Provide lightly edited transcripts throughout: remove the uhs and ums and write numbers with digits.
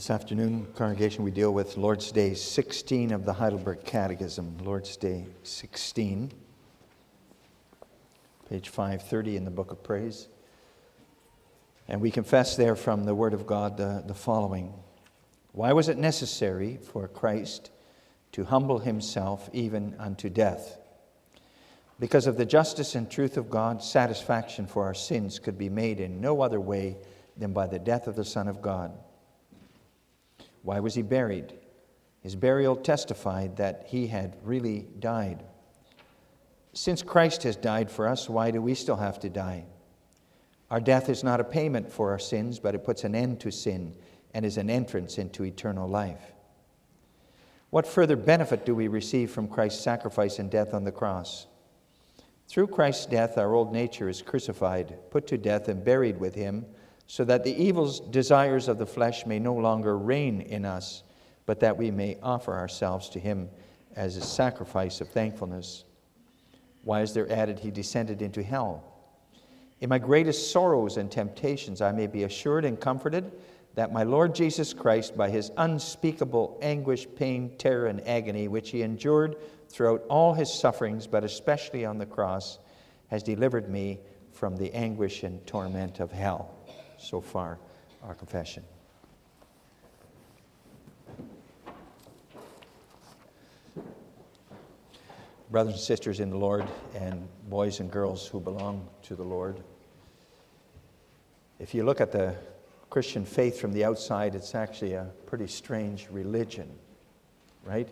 This afternoon, congregation, we deal with Lord's Day 16 of the Heidelberg Catechism. Lord's Day 16, page 530 in the Book of Praise. And we confess there from the Word of God the following. Why was it necessary for Christ to humble himself even unto death? Because of the justice and truth of God, satisfaction for our sins could be made in no other way than by the death of the Son of God. Why was he buried? His burial testified that he had really died. Since Christ has died for us, why do we still have to die? Our death is not a payment for our sins, but it puts an end to sin and is an entrance into eternal life. What further benefit do we receive from Christ's sacrifice and death on the cross? Through Christ's death, our old nature is crucified, put to death, and buried with him, so that the evil desires of the flesh may no longer reign in us, but that we may offer ourselves to him as a sacrifice of thankfulness. Why is there added, he descended into hell? In my greatest sorrows and temptations, I may be assured and comforted that my Lord Jesus Christ, by his unspeakable anguish, pain, terror, and agony, which he endured throughout all his sufferings, but especially on the cross, has delivered me from the anguish and torment of hell. So far, our confession. Brothers and sisters in the Lord, and boys and girls who belong to the Lord, if you look at the Christian faith from the outside, it's actually a pretty strange religion, right?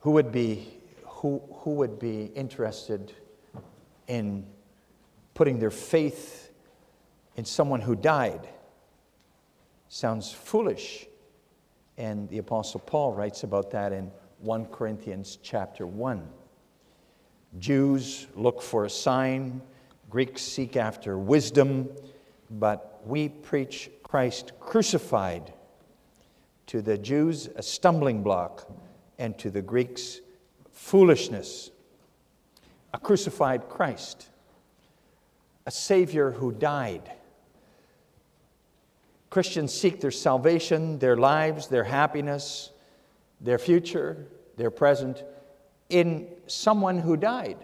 Who would be interested in putting their faith in someone who died? Sounds foolish. And the Apostle Paul writes about that in 1 Corinthians chapter 1. Jews look for a sign, Greeks seek after wisdom, but we preach Christ crucified, to the Jews a stumbling block, and to the Greeks foolishness. A crucified Christ, a Savior who died. Christians seek their salvation, their lives, their happiness, their future, their present, in someone who died.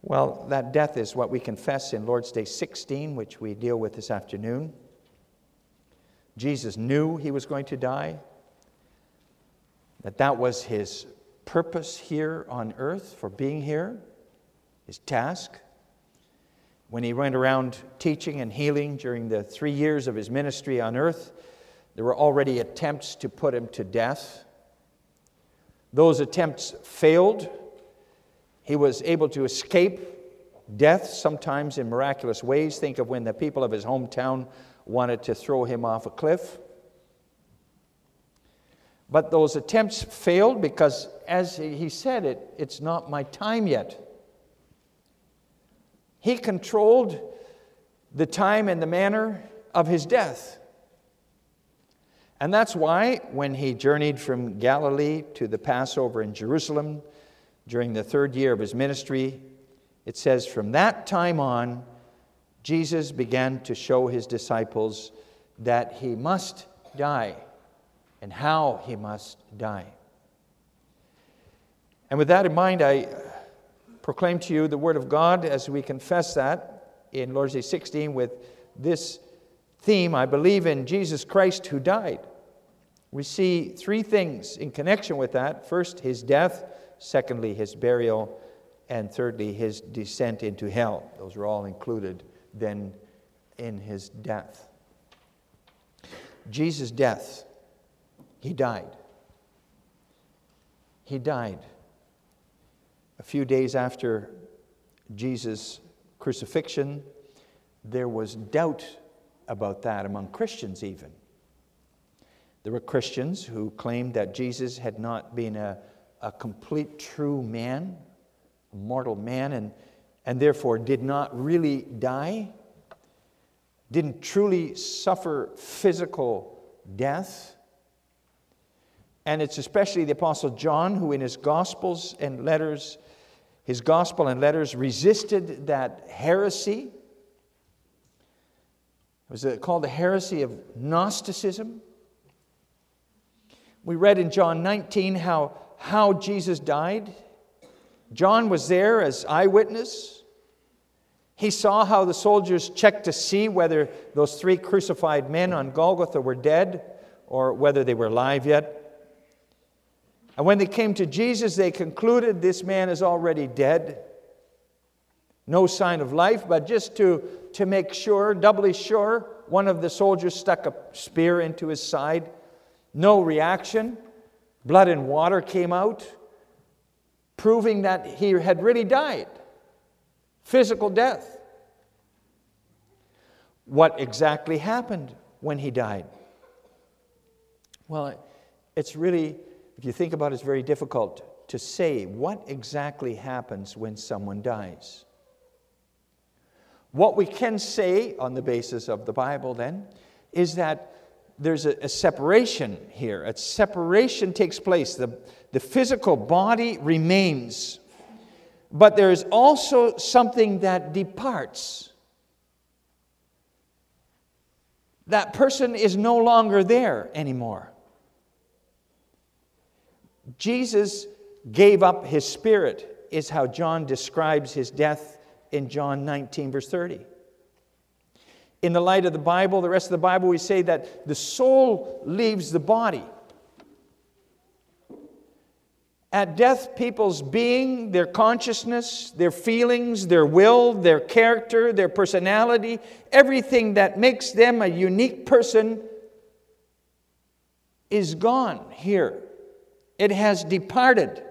Well, that death is what we confess in Lord's Day 16, which we deal with this afternoon. Jesus knew he was going to die, that was his purpose here on earth for being here, his task. When he went around teaching and healing during the 3 years of his ministry on earth, there were already attempts to put him to death. Those attempts failed. He was able to escape death, sometimes in miraculous ways. Think of when the people of his hometown wanted to throw him off a cliff. But those attempts failed because, as he said, it's not my time yet. He controlled the time and the manner of his death. And that's why when he journeyed from Galilee to the Passover in Jerusalem during the 3rd year of his ministry, it says, from that time on, Jesus began to show his disciples that he must die and how he must die. And with that in mind, I proclaim to you the Word of God as we confess that in Lord's Day 16 with this theme: I believe in Jesus Christ who died. We see three things in connection with that. First, his death. Secondly, his burial. And thirdly, his descent into hell. Those are all included then in his death. Jesus' death. He died. He died. A few days after Jesus' crucifixion, there was doubt about that among Christians even. There were Christians who claimed that Jesus had not been a complete true man, a mortal man, and therefore did not really die, didn't truly suffer physical death. And it's especially the Apostle John who in his gospel and letters resisted that heresy. was called the heresy of Gnosticism. We read in John 19 how Jesus died. John was there as eyewitness. He saw how the soldiers checked to see whether those three crucified men on Golgotha were dead or whether they were alive yet. And when they came to Jesus, they concluded this man is already dead. No sign of life, but just to make sure, doubly sure, one of the soldiers stuck a spear into his side. No reaction. Blood and water came out, proving that he had really died. Physical death. What exactly happened when he died? Well, it's really, if you think about it, it's very difficult to say what exactly happens when someone dies. What we can say on the basis of the Bible then is that there's a separation here. A separation takes place. The physical body remains. But there is also something that departs. That person is no longer there anymore. Jesus gave up his spirit, is how John describes his death in John 19, verse 30. In the light of the Bible, the rest of the Bible, we say that the soul leaves the body. At death, people's being, their consciousness, their feelings, their will, their character, their personality, everything that makes them a unique person is gone here. It has departed.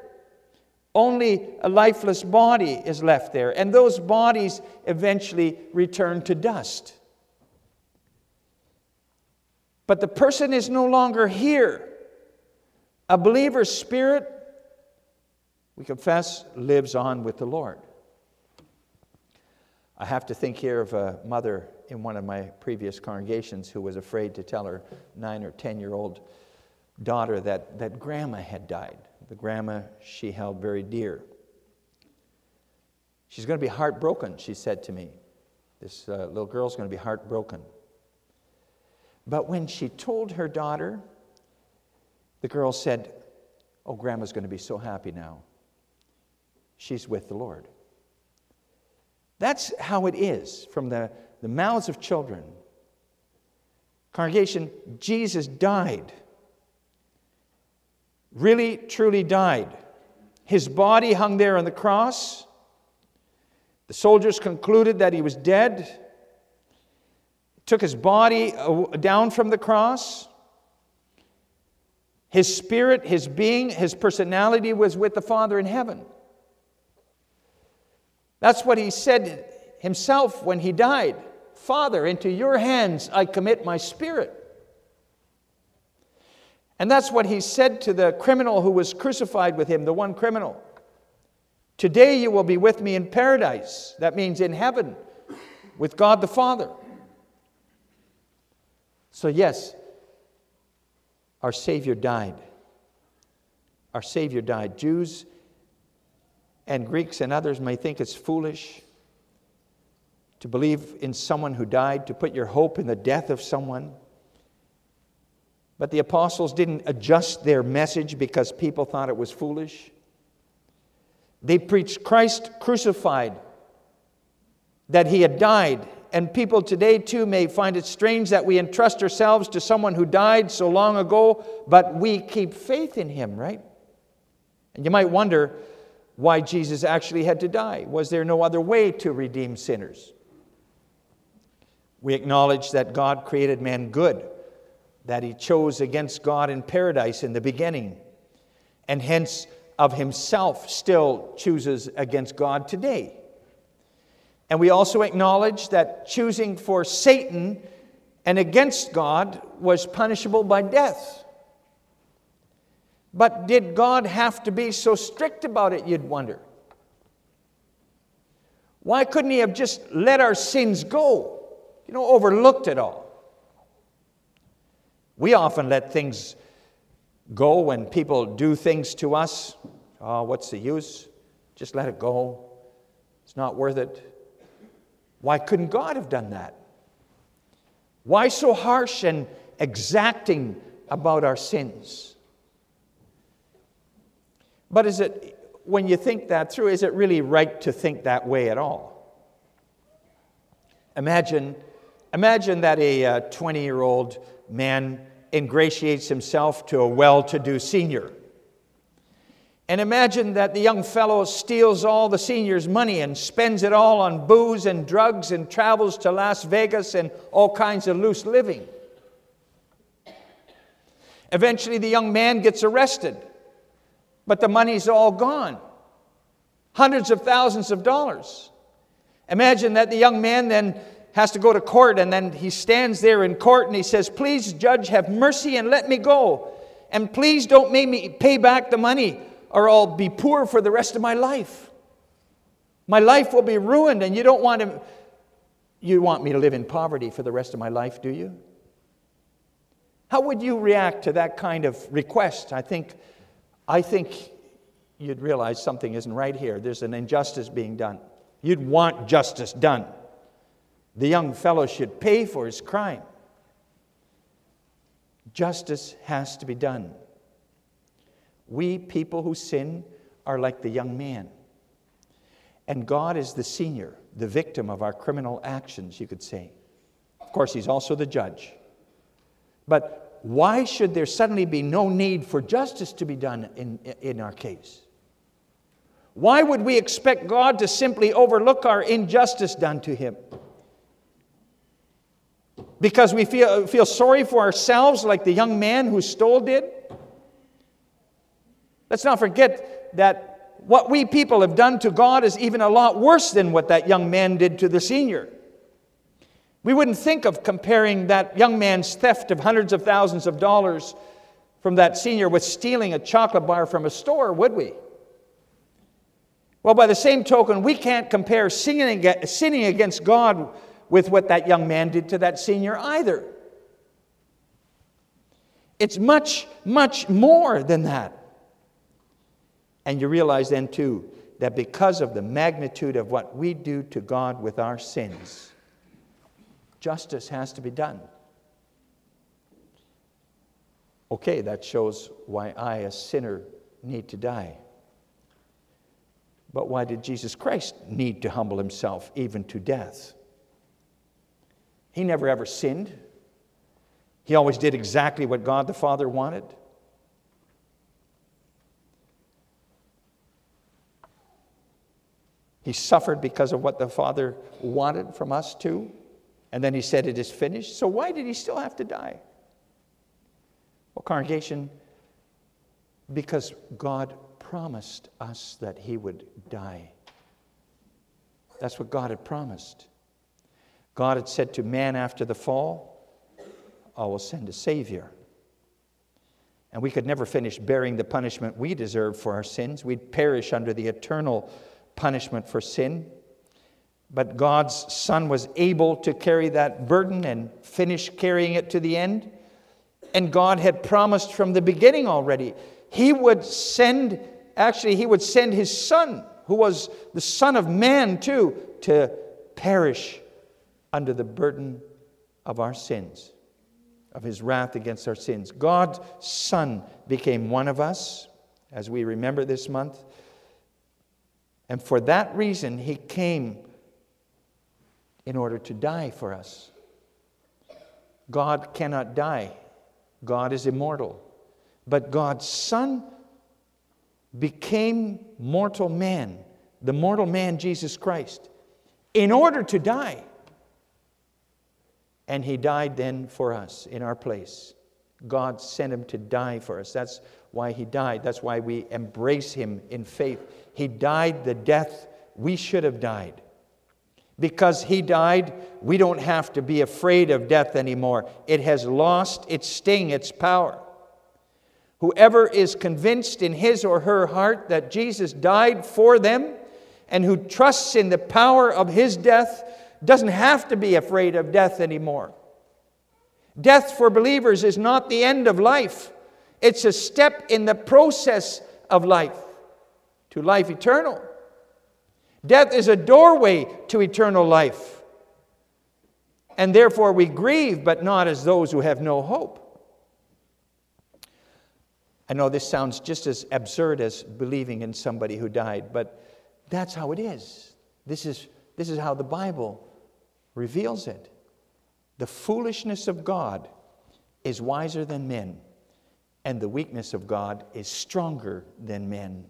Only a lifeless body is left there, and those bodies eventually return to dust. But the person is no longer here. A believer's spirit, we confess, lives on with the Lord. I have to think here of a mother in one of my previous congregations who was afraid to tell her 9 or 10-year-old daughter that grandma had died, the grandma she held very dear. She's going to be heartbroken, she said to me. This little girl's going to be heartbroken. But when she told her daughter, the girl said, "Oh, Grandma's going to be so happy now. She's with the Lord." That's how it is from the mouths of children. Congregation, Jesus died. Really, truly died. His body hung there on the cross. The soldiers concluded that he was dead. Took his body down from the cross. His spirit, his being, his personality was with the Father in heaven. That's what he said himself when he died. "Father, into your hands I commit my spirit." And that's what he said to the criminal who was crucified with him, the one criminal. "Today you will be with me in paradise." That means in heaven with God the Father. So yes, our Savior died. Our Savior died. Jews and Greeks and others may think it's foolish to believe in someone who died, to put your hope in the death of someone. But the apostles didn't adjust their message because people thought it was foolish. They preached Christ crucified, that he had died. And people today, too, may find it strange that we entrust ourselves to someone who died so long ago, but we keep faith in him, right? And you might wonder why Jesus actually had to die. Was there no other way to redeem sinners? We acknowledge that God created man good, that he chose against God in paradise in the beginning, and hence of himself still chooses against God today. And we also acknowledge that choosing for Satan and against God was punishable by death. But did God have to be so strict about it, you'd wonder? Why couldn't he have just let our sins go? You know, overlooked it all. We often let things go when people do things to us. Oh, what's the use? Just let it go. It's not worth it. Why couldn't God have done that? Why so harsh and exacting about our sins? But is it, when you think that through, is it really right to think that way at all? Imagine that a 20-year-old man ingratiates himself to a well-to-do senior. And imagine that the young fellow steals all the senior's money and spends it all on booze and drugs and travels to Las Vegas and all kinds of loose living. Eventually, the young man gets arrested, but the money's all gone. Hundreds of thousands of dollars. Imagine that the young man then has to go to court, and then he stands there in court and he says, "Please, judge, have mercy and let me go. And please don't make me pay back the money, or I'll be poor for the rest of my life. My life will be ruined, and you want me to live in poverty for the rest of my life, do you?" How would you react to that kind of request? I think you'd realize something isn't right here. There's an injustice being done. You'd want justice done. The young fellow should pay for his crime. Justice has to be done. We people who sin are like the young man. And God is the senior, the victim of our criminal actions, you could say. Of course, he's also the judge. But why should there suddenly be no need for justice to be done in our case? Why would we expect God to simply overlook our injustice done to him? Because we feel sorry for ourselves like the young man who stole did? Let's not forget that what we people have done to God is even a lot worse than what that young man did to the senior. We wouldn't think of comparing that young man's theft of hundreds of thousands of dollars from that senior with stealing a chocolate bar from a store, would we? Well, by the same token, we can't compare sinning against God with what that young man did to that senior either. It's much, much more than that. And you realize then, too, that because of the magnitude of what we do to God with our sins, justice has to be done. Okay, that shows why I, a sinner, need to die. But why did Jesus Christ need to humble himself even to death? He never ever sinned. He always did exactly what God the Father wanted. He suffered because of what the Father wanted from us too. And then he said, "It is finished." So why did he still have to die? Well, congregation, because God promised us that he would die. That's what God had promised. God had said to man after the fall, "I will send a Savior." And we could never finish bearing the punishment we deserve for our sins. We'd perish under the eternal punishment for sin. But God's Son was able to carry that burden and finish carrying it to the end. And God had promised from the beginning already, He would send His Son, who was the Son of Man too, to perish under the burden of our sins, of His wrath against our sins. God's Son became one of us, as we remember this month. And for that reason, He came in order to die for us. God cannot die. God is immortal. But God's Son became mortal man, the mortal man Jesus Christ, in order to die. And He died then for us in our place. God sent Him to die for us. That's why He died. That's why we embrace Him in faith. He died the death we should have died. Because He died, we don't have to be afraid of death anymore. It has lost its sting, its power. Whoever is convinced in his or her heart that Jesus died for them, and who trusts in the power of His death, doesn't have to be afraid of death anymore. Death for believers is not the end of life. It's a step in the process of life, to life eternal. Death is a doorway to eternal life. and therefore we grieve, but not as those who have no hope. I know this sounds just as absurd as believing in somebody who died, but that's how it is. This is how the Bible reveals it. The foolishness of God is wiser than men, and the weakness of God is stronger than men.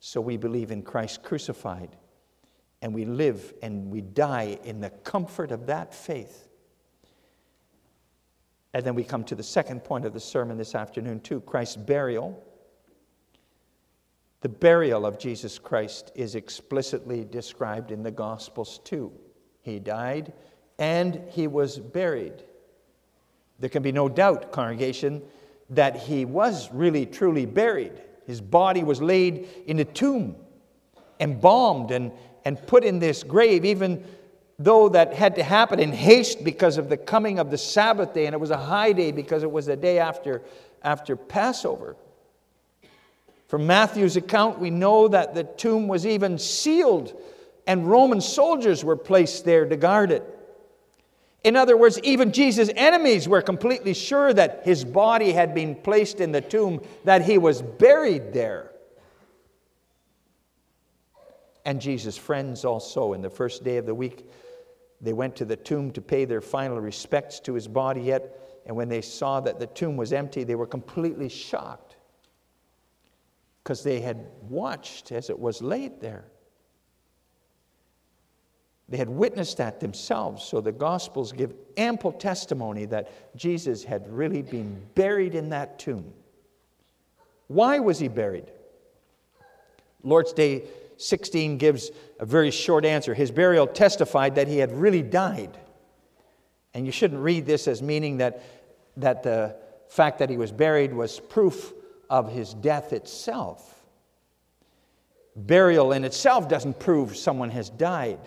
So we believe in Christ crucified, and we live and we die in the comfort of that faith. And then we come to the second point of the sermon this afternoon too, Christ's burial. The burial of Jesus Christ is explicitly described in the Gospels too. He died and he was buried. There can be no doubt, congregation, that he was really truly buried. His body was laid in a tomb, embalmed and put in this grave, even though that had to happen in haste because of the coming of the Sabbath day, and it was a high day because it was the day after Passover. From Matthew's account, we know that the tomb was even sealed and Roman soldiers were placed there to guard it. In other words, even Jesus' enemies were completely sure that his body had been placed in the tomb, that he was buried there. And Jesus' friends also, in the first day of the week, they went to the tomb to pay their final respects to his body yet. And when they saw that the tomb was empty, they were completely shocked, because they had watched as it was laid there. They had witnessed that themselves, so the Gospels give ample testimony that Jesus had really been buried in that tomb. Why was he buried? Lord's Day 16 gives a very short answer. His burial testified that he had really died. And you shouldn't read this as meaning that the fact that he was buried was proof of his death itself. Burial in itself doesn't prove someone has died.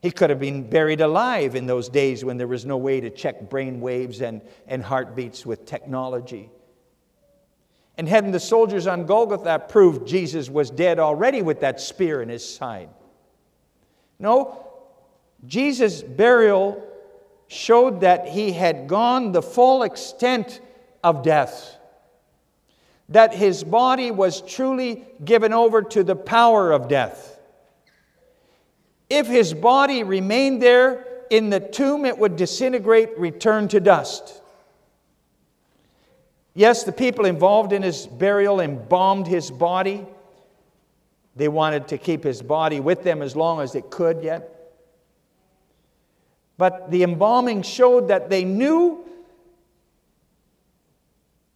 He could have been buried alive in those days when there was no way to check brain waves and heartbeats with technology. And hadn't the soldiers on Golgotha proved Jesus was dead already with that spear in his side? No, Jesus' burial showed that he had gone the full extent of death, that his body was truly given over to the power of death. If his body remained there in the tomb, it would disintegrate, return to dust. Yes, the people involved in his burial embalmed his body. They wanted to keep his body with them as long as they could yet. But the embalming showed that they knew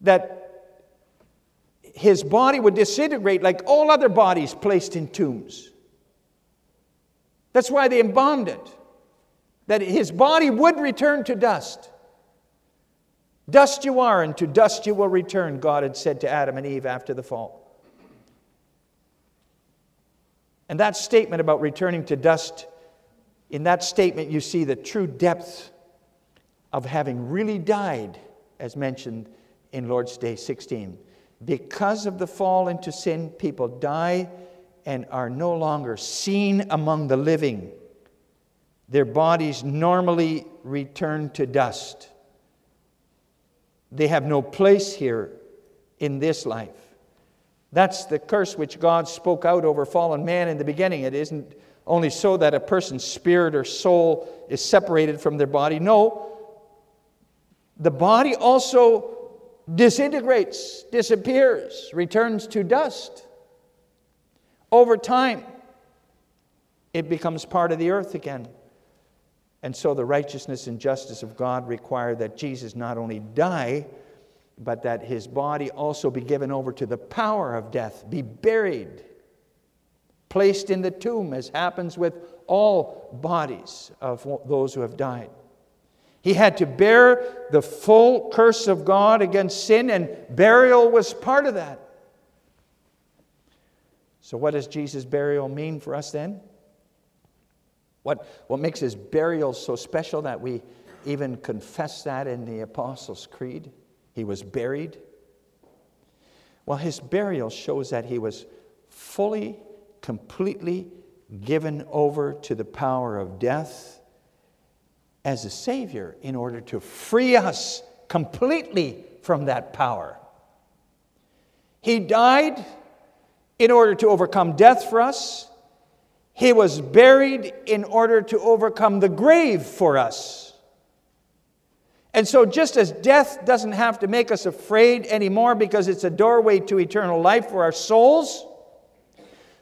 that his body would disintegrate like all other bodies placed in tombs. That's why they embalmed it, that his body would return to dust. Dust you are, and to dust you will return, God had said to Adam and Eve after the fall. And that statement about returning to dust, in that statement you see the true depth of having really died, as mentioned in Lord's Day 16. Because of the fall into sin, people die and are no longer seen among the living. Their bodies normally return to dust. They have no place here in this life. That's the curse which God spoke out over fallen man in the beginning. It isn't only so that a person's spirit or soul is separated from their body. No, the body also disintegrates, disappears, returns to dust. Over time, it becomes part of the earth again. And so the righteousness and justice of God require that Jesus not only die, but that his body also be given over to the power of death, be buried, placed in the tomb, as happens with all bodies of those who have died. He had to bear the full curse of God against sin, and burial was part of that. So what does Jesus' burial mean for us then? What makes his burial so special that we even confess that in the Apostles' Creed? He was buried. Well, his burial shows that he was fully, completely given over to the power of death as a Savior in order to free us completely from that power. He died in order to overcome death for us. He was buried in order to overcome the grave for us. And so just as death doesn't have to make us afraid anymore because it's a doorway to eternal life for our souls,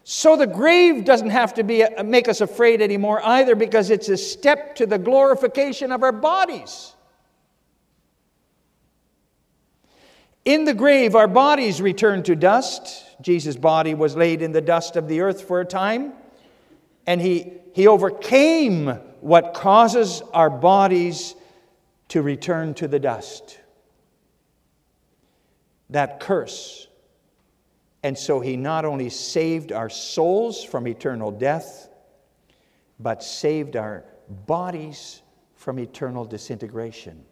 so the grave doesn't have to make us afraid anymore either, because it's a step to the glorification of our bodies. In the grave, our bodies return to dust. Jesus' body was laid in the dust of the earth for a time, and he overcame what causes our bodies to return to the dust, that curse. And so he not only saved our souls from eternal death, but saved our bodies from eternal disintegration.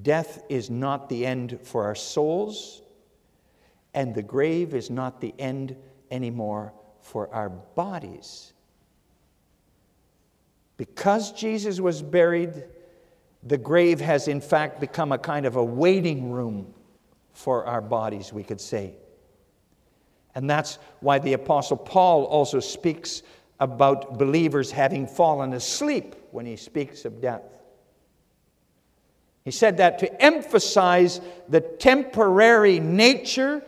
Death is not the end for our souls, and the grave is not the end anymore for our bodies. Because Jesus was buried, the grave has in fact become a kind of a waiting room for our bodies, we could say. And that's why the Apostle Paul also speaks about believers having fallen asleep when he speaks of death. He said that to emphasize the temporary nature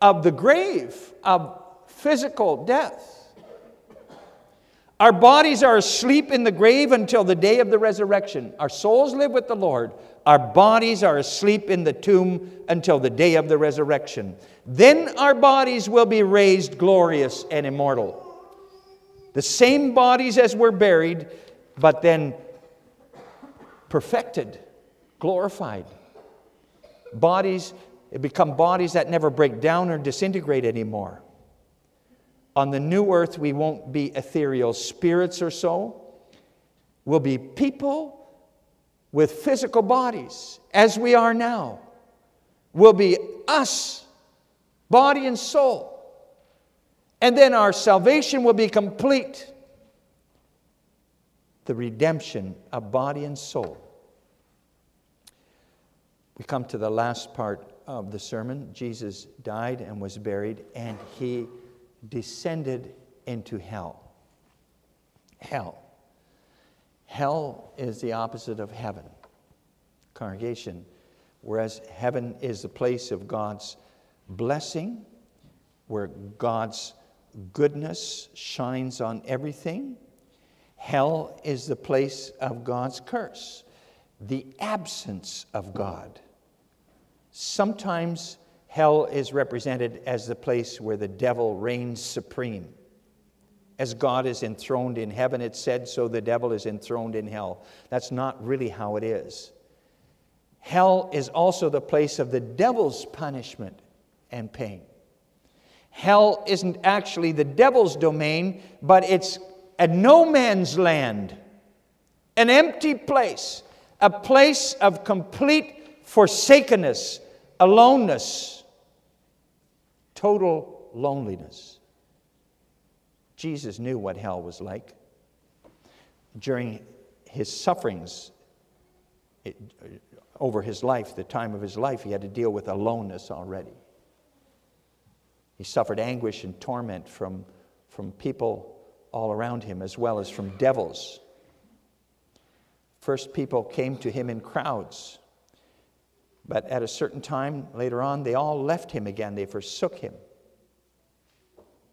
of the grave, of physical death. Our bodies are asleep in the grave until the day of the resurrection. Our souls live with the Lord. Our bodies are asleep in the tomb until the day of the resurrection. Then our bodies will be raised glorious and immortal. The same bodies as were buried, but then perfected, glorified. Bodies become bodies that never break down or disintegrate anymore. On the new earth, we won't be ethereal spirits or so. We'll be people with physical bodies, as we are now. We'll be us, body and soul. And then our salvation will be complete. The redemption of body and soul. We come to the last part of the sermon. Jesus died and was buried, and he descended into hell. Hell. Hell is the opposite of heaven, congregation, whereas heaven is the place of God's blessing, where God's goodness shines on everything. Hell is the place of God's curse, the absence of God. Sometimes hell is represented as the place where the devil reigns supreme. As God is enthroned in heaven, it's said, so the devil is enthroned in hell. That's not really how it is. Hell is also the place of the devil's punishment and pain. Hell isn't actually the devil's domain, but it's a no man's land, an empty place, a place of complete forsakenness, aloneness, total loneliness. Jesus knew what hell was like. During his sufferings over his life, the time of his life, he had to deal with aloneness already. He suffered anguish and torment from people all around him, as well as from devils. First, people came to him in crowds. But at a certain time later on, they all left him again. They forsook him.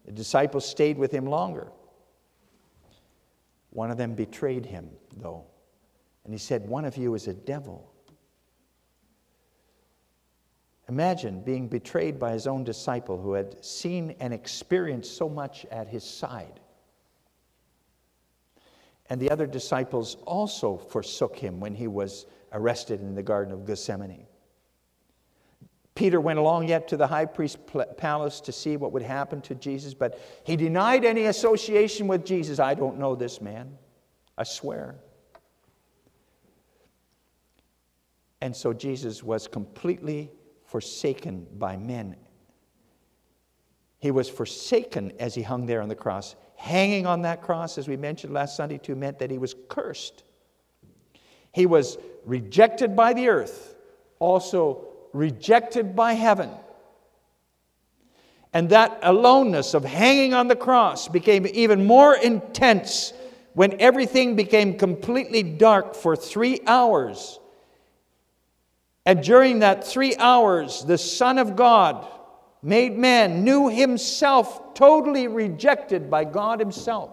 The disciples stayed with him longer. One of them betrayed him, though. And he said, "One of you is a devil." Imagine being betrayed by his own disciple who had seen and experienced so much at his side. And the other disciples also forsook him when he was arrested in the Garden of Gethsemane. Peter went along yet to the high priest's palace to see what would happen to Jesus, but he denied any association with Jesus. "I don't know this man, I swear." And so Jesus was completely forsaken by men. He was forsaken as he hung there on the cross. Hanging on that cross, as we mentioned last Sunday too, meant that he was cursed. He was rejected by the earth, also rejected by heaven. And that aloneness of hanging on the cross became even more intense when everything became completely dark for 3 hours. And during that 3 hours, the Son of God, made man, knew himself totally rejected by God himself.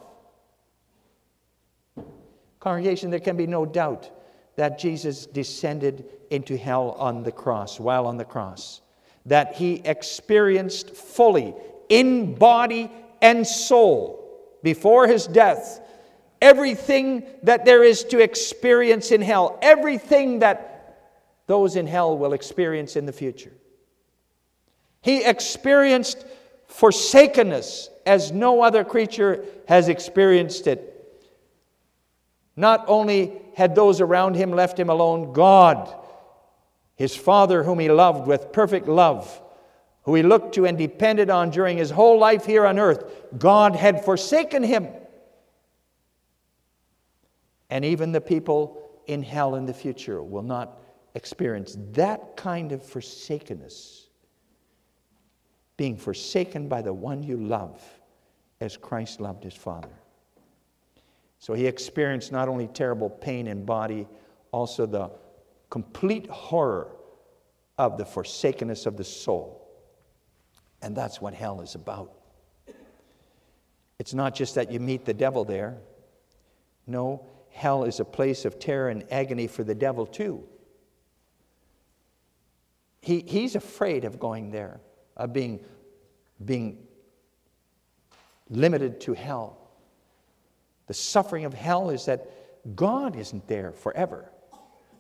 Congregation, there can be no doubt that Jesus descended into hell on the cross, while on the cross. That he experienced fully, in body and soul, before his death, everything that there is to experience in hell, everything that those in hell will experience in the future. He experienced forsakenness as no other creature has experienced it. Not only had those around him left him alone, God, his Father whom he loved with perfect love, who he looked to and depended on during his whole life here on earth, God had forsaken him. And even the people in hell in the future will not experience that kind of forsakenness. Being forsaken by the one you love, as Christ loved his Father. So he experienced not only terrible pain in body, also the complete horror of the forsakenness of the soul. And that's what hell is about. It's not just that you meet the devil there. No, hell is a place of terror and agony for the devil too. He's afraid of going there. Of being limited to hell. The suffering of hell is that God isn't there forever.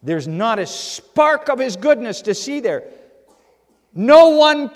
There's not a spark of his goodness to see there. No one